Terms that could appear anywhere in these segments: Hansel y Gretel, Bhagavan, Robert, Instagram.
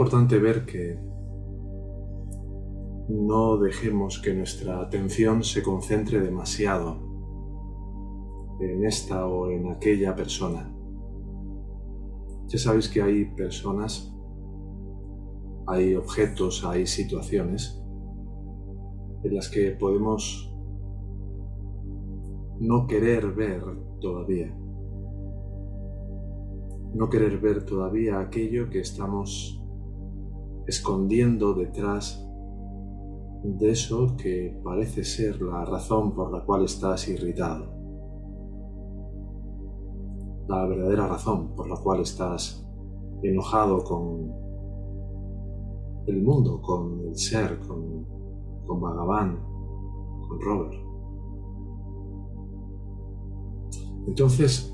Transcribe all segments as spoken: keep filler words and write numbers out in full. importante ver que no dejemos que nuestra atención se concentre demasiado en esta o en aquella persona. Ya sabéis que hay personas, hay objetos, hay situaciones en las que podemos no querer ver todavía. No querer ver todavía aquello que estamos escondiendo detrás de eso que parece ser la razón por la cual estás irritado. La verdadera razón por la cual estás enojado con el mundo, con el ser, con, con Bhagavan, con Robert. Entonces,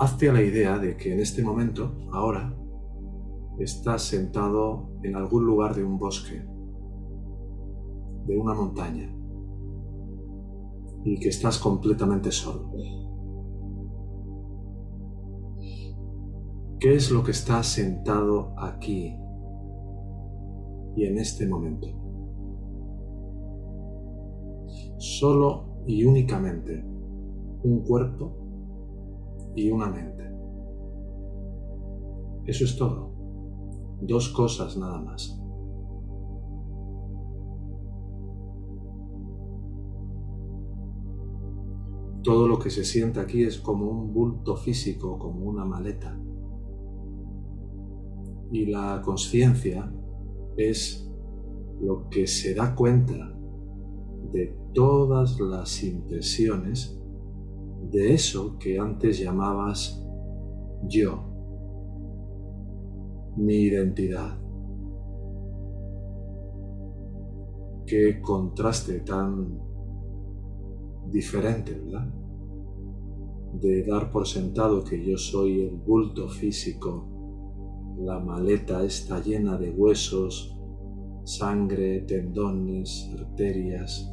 hazte a la idea de que en este momento, ahora, estás sentado en algún lugar de un bosque, de una montaña, y que estás completamente solo. ¿Qué es lo que estás sentado aquí y en este momento? Solo y únicamente un cuerpo y una mente. Eso es todo. Dos cosas nada más. Todo lo que se sienta aquí es como un bulto físico, como una maleta. Y la consciencia es lo que se da cuenta de todas las impresiones de eso que antes llamabas yo, mi identidad. Qué contraste tan diferente, ¿verdad? De dar por sentado que yo soy el bulto físico, la maleta está llena de huesos, sangre, tendones, arterias,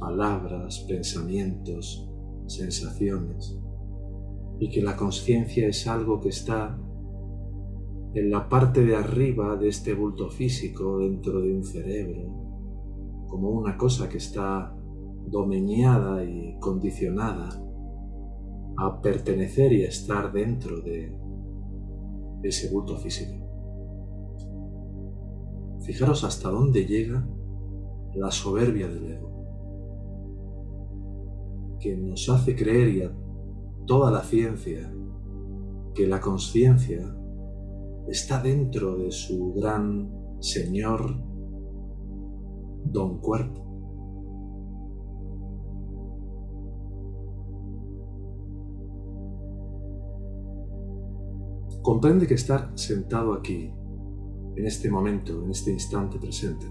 palabras, pensamientos, sensaciones, y que la consciencia es algo que está en la parte de arriba de este bulto físico, dentro de un cerebro, como una cosa que está domeñada y condicionada a pertenecer y a estar dentro de ese bulto físico. Fijaros hasta dónde llega la soberbia del ego, que nos hace creer, y a toda la ciencia, que la consciencia está dentro de su gran señor don cuerpo. Comprende que estar sentado aquí, en este momento, en este instante presente,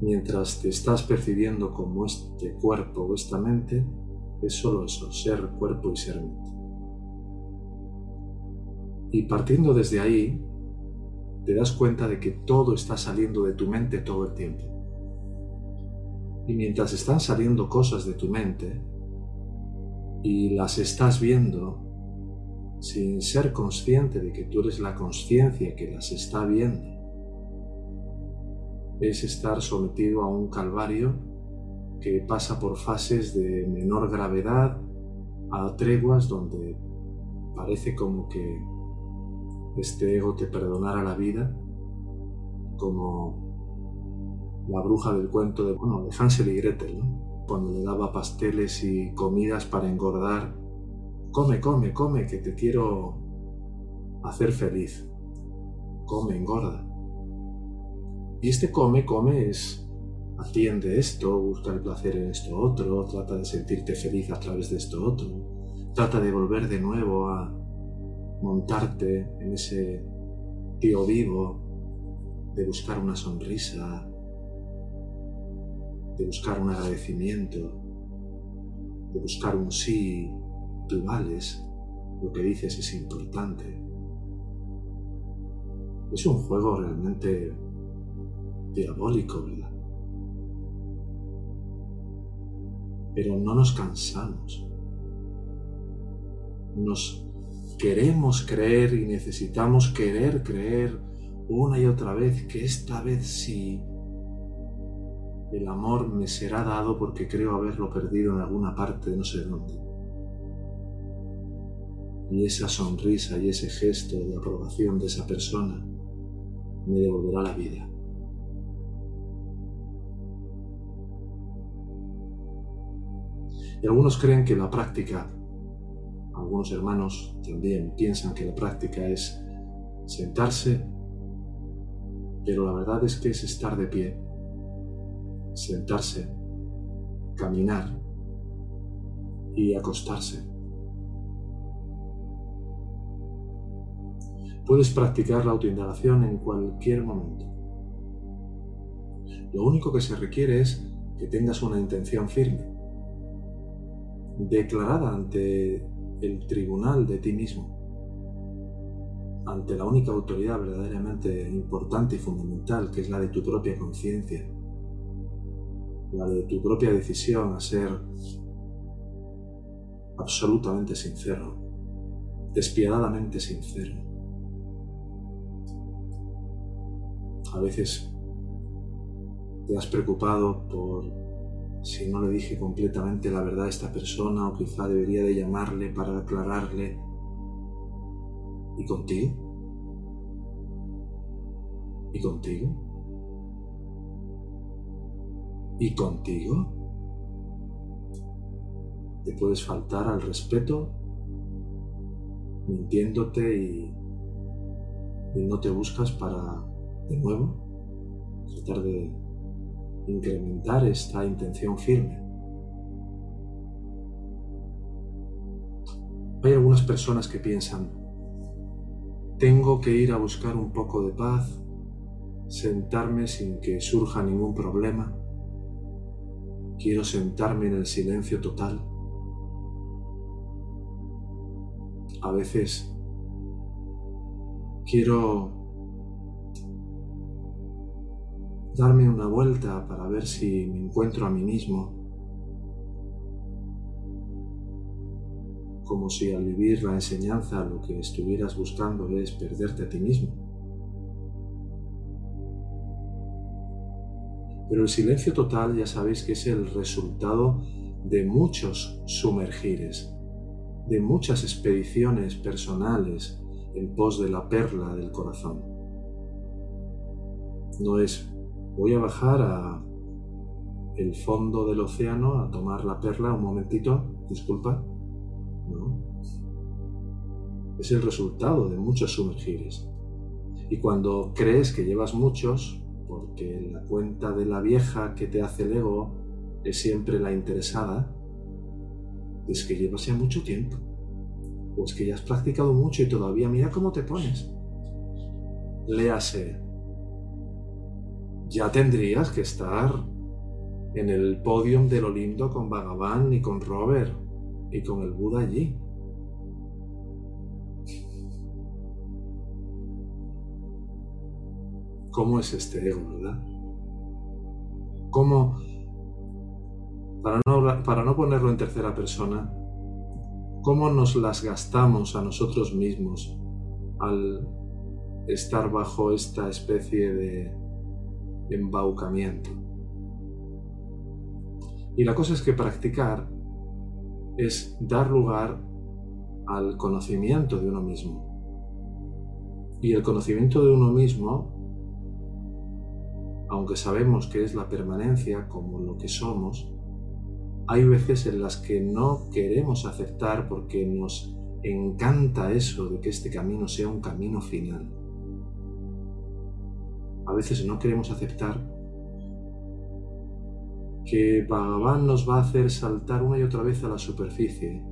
mientras te estás percibiendo como este cuerpo o esta mente, es solo eso, ser cuerpo y ser mente. Y partiendo desde ahí, te das cuenta de que todo está saliendo de tu mente todo el tiempo. Y mientras están saliendo cosas de tu mente, y las estás viendo, sin ser consciente de que tú eres la consciencia que las está viendo, es estar sometido a un calvario que pasa por fases de menor gravedad a treguas donde parece como que este ego te perdonara la vida, como la bruja del cuento de, bueno, de Hansel y Gretel, ¿no? Cuando le daba pasteles y comidas para engordar, come, come, come, que te quiero hacer feliz, come, engorda. Y este come, come es, atiende esto, busca el placer en esto otro, trata de sentirte feliz a través de esto otro, trata de volver de nuevo a montarte en ese tío vivo, de buscar una sonrisa, de buscar un agradecimiento, de buscar un sí, tú vales, lo que dices es importante. Es un juego realmente diabólico, ¿verdad? Pero no nos cansamos. Nos Queremos creer y necesitamos querer creer una y otra vez que esta vez sí el amor me será dado porque creo haberlo perdido en alguna parte de no sé dónde. Y esa sonrisa y ese gesto de aprobación de esa persona me devolverá la vida. Y algunos creen que la práctica, algunos hermanos también piensan que la práctica es sentarse, pero la verdad es que es estar de pie, sentarse, caminar y acostarse. Puedes practicar la autoindagación en cualquier momento. Lo único que se requiere es que tengas una intención firme, declarada ante el tribunal de ti mismo, ante la única autoridad verdaderamente importante y fundamental, que es la de tu propia conciencia, la de tu propia decisión a ser absolutamente sincero, despiadadamente sincero. A veces te has preocupado por si no le dije completamente la verdad a esta persona, o quizá debería de llamarle para aclararle. ¿Y contigo? ¿Y contigo? ¿Y contigo? Te puedes faltar al respeto mintiéndote y, y no te buscas para, de nuevo, tratar de incrementar esta intención firme. Hay algunas personas que piensan, tengo que ir a buscar un poco de paz, sentarme sin que surja ningún problema, quiero sentarme en el silencio total. A veces quiero darme una vuelta para ver si me encuentro a mí mismo, como si al vivir la enseñanza lo que estuvieras buscando es perderte a ti mismo. Pero el silencio total ya sabéis que es el resultado de muchos sumergires, de muchas expediciones personales en pos de la perla del corazón. No es voy a bajar a el fondo del océano a tomar la perla un momentito, disculpa. No. Es el resultado de muchos sumergires. Y cuando crees que llevas muchos, porque la cuenta de la vieja que te hace el ego es siempre la interesada, es que llevas ya mucho tiempo. O es que ya has practicado mucho y todavía mira cómo te pones. Léase. Ya tendrías que estar en el podium de lo lindo con Bhagavan y con Robert y con el Buda allí. ¿Cómo es este ego, verdad? ¿Cómo, para no, para no ponerlo en tercera persona, cómo nos las gastamos a nosotros mismos al estar bajo esta especie de embaucamiento? Y la cosa es que practicar es dar lugar al conocimiento de uno mismo, y el conocimiento de uno mismo, aunque sabemos que es la permanencia como lo que somos, hay veces en las que no queremos aceptar porque nos encanta eso de que este camino sea un camino final. A veces no queremos aceptar que Bhagavan nos va a hacer saltar una y otra vez a la superficie,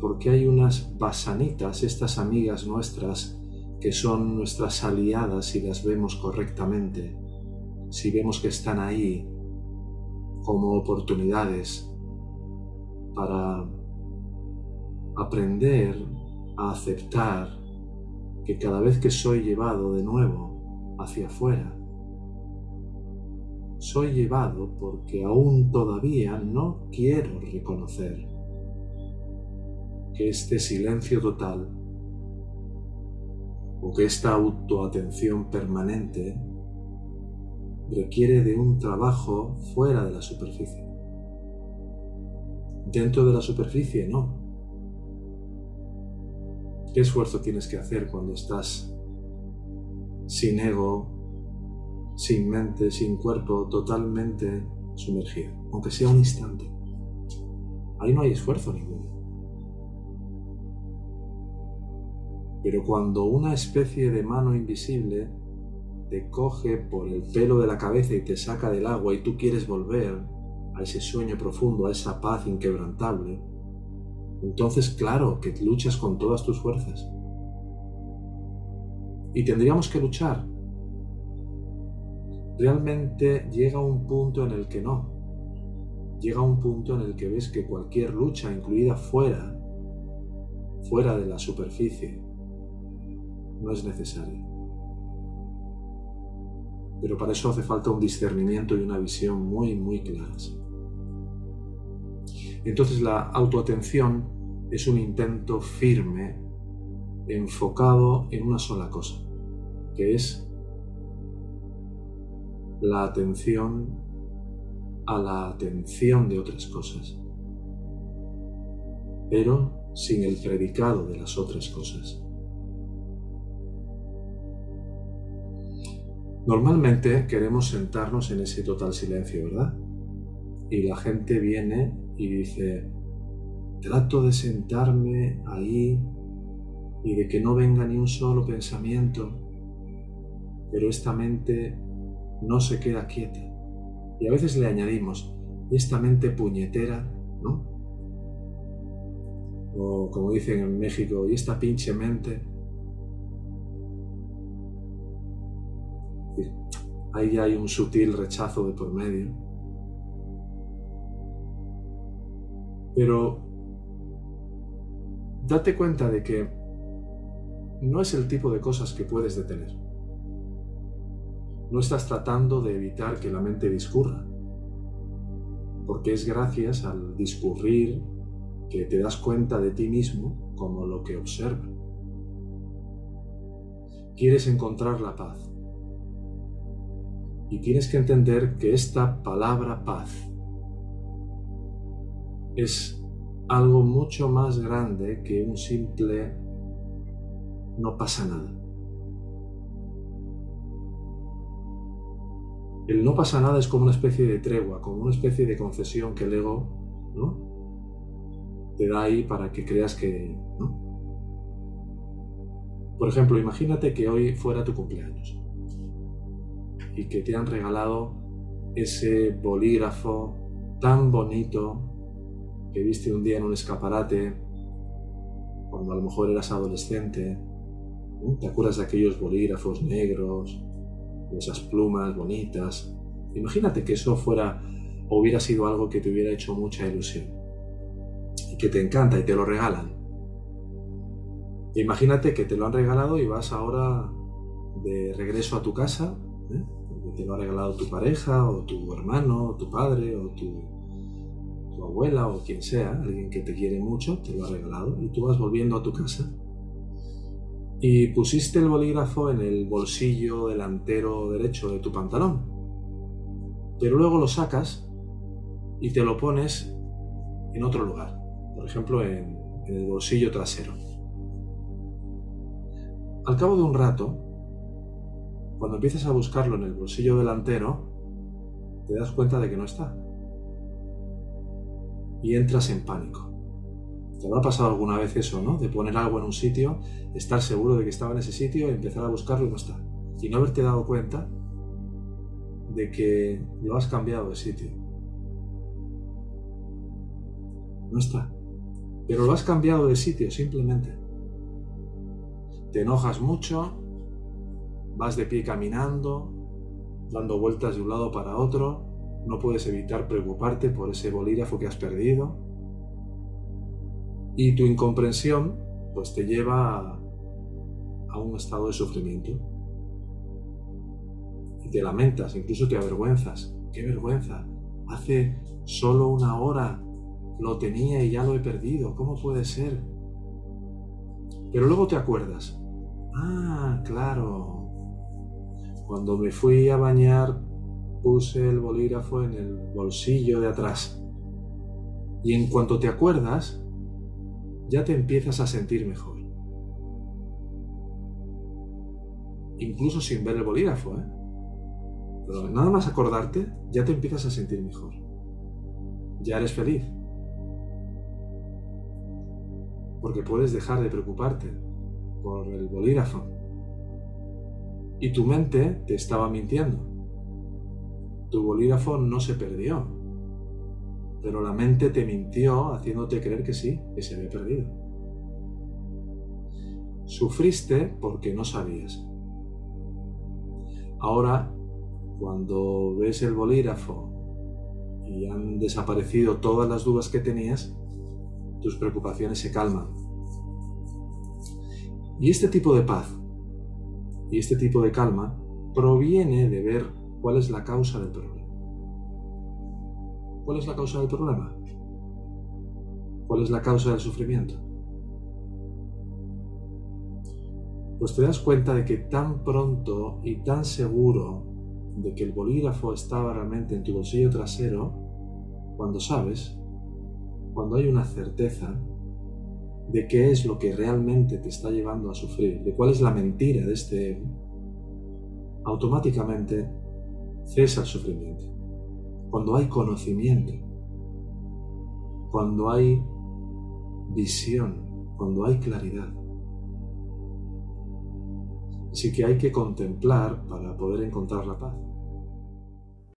porque hay unas basanitas, estas amigas nuestras, que son nuestras aliadas si las vemos correctamente, si vemos que están ahí como oportunidades para aprender a aceptar que cada vez que soy llevado de nuevo hacia afuera, soy llevado porque aún todavía no quiero reconocer que este silencio total o que esta autoatención permanente requiere de un trabajo fuera de la superficie. Dentro de la superficie, no. ¿Qué esfuerzo tienes que hacer cuando estás sin ego, sin mente, sin cuerpo, totalmente sumergido? Aunque sea un instante. Ahí no hay esfuerzo ninguno. Pero cuando una especie de mano invisible te coge por el pelo de la cabeza y te saca del agua y tú quieres volver a ese sueño profundo, a esa paz inquebrantable, entonces, claro, que luchas con todas tus fuerzas. Y tendríamos que luchar. Realmente llega un punto en el que no. Llega un punto en el que ves que cualquier lucha, incluida fuera, fuera de la superficie, no es necesaria. Pero para eso hace falta un discernimiento y una visión muy, muy claras. Entonces la autoatención es un intento firme, enfocado en una sola cosa, que es la atención a la atención de otras cosas, pero sin el predicado de las otras cosas. Normalmente queremos sentarnos en ese total silencio, ¿verdad? Y la gente viene y dice, trato de sentarme ahí y de que no venga ni un solo pensamiento, pero esta mente no se queda quieta. Y a veces le añadimos, esta mente puñetera, ¿no? O como dicen en México, y esta pinche mente. Ahí ya hay un sutil rechazo de por medio. Pero date cuenta de que no es el tipo de cosas que puedes detener. No estás tratando de evitar que la mente discurra, porque es gracias al discurrir que te das cuenta de ti mismo como lo que observa. Quieres encontrar la paz y tienes que entender que esta palabra paz es algo mucho más grande que un simple no pasa nada. El no pasa nada es como una especie de tregua, como una especie de concesión que el ego, ¿no?, te da ahí para que creas que, ¿no? Por ejemplo, imagínate que hoy fuera tu cumpleaños y que te han regalado ese bolígrafo tan bonito que viste un día en un escaparate, cuando a lo mejor eras adolescente. ¿Te acuerdas de aquellos bolígrafos negros, de esas plumas bonitas? Imagínate que eso fuera, hubiera sido algo que te hubiera hecho mucha ilusión, y que te encanta y te lo regalan. E imagínate que te lo han regalado y vas ahora de regreso a tu casa, ¿eh? Te lo ha regalado tu pareja, o tu hermano, o tu padre, o tu... tu abuela o quien sea, alguien que te quiere mucho, te lo ha regalado y tú vas volviendo a tu casa y pusiste el bolígrafo en el bolsillo delantero derecho de tu pantalón, pero luego lo sacas y te lo pones en otro lugar, por ejemplo en, en el bolsillo trasero. Al cabo de un rato, cuando empiezas a buscarlo en el bolsillo delantero, te das cuenta de que no está. Y entras en pánico. ¿Te habrá pasado alguna vez eso, no? De poner algo en un sitio, estar seguro de que estaba en ese sitio, empezar a buscarlo y no está. Y no haberte dado cuenta de que lo has cambiado de sitio. No está. Pero lo has cambiado de sitio, simplemente. Te enojas mucho, vas de pie caminando, dando vueltas de un lado para otro. No puedes evitar preocuparte por ese bolígrafo que has perdido. Y tu incomprensión pues te lleva a, a un estado de sufrimiento. Y te lamentas, incluso te avergüenzas. ¡Qué vergüenza! Hace solo una hora lo tenía y ya lo he perdido. ¿Cómo puede ser? Pero luego te acuerdas. Ah, claro. Cuando me fui a bañar, puse el bolígrafo en el bolsillo de atrás. Y en cuanto te acuerdas, ya te empiezas a sentir mejor. Incluso sin ver el bolígrafo, ¿eh? Pero nada más acordarte, ya te empiezas a sentir mejor. Ya eres feliz. Porque puedes dejar de preocuparte por el bolígrafo. Y tu mente te estaba mintiendo. Tu bolígrafo no se perdió. Pero la mente te mintió haciéndote creer que sí, que se había perdido. Sufriste porque no sabías. Ahora, cuando ves el bolígrafo y han desaparecido todas las dudas que tenías, tus preocupaciones se calman. Y este tipo de paz y este tipo de calma proviene de ver cuál es la causa del problema. ¿Cuál es la causa del problema? ¿Cuál es la causa del sufrimiento? Pues te das cuenta de que tan pronto y tan seguro de que el bolígrafo estaba realmente en tu bolsillo trasero, cuando sabes, cuando hay una certeza de qué es lo que realmente te está llevando a sufrir, de cuál es la mentira de este ego, automáticamente cesa el sufrimiento. Cuando hay conocimiento, cuando hay visión, cuando hay claridad. Así que hay que contemplar para poder encontrar la paz.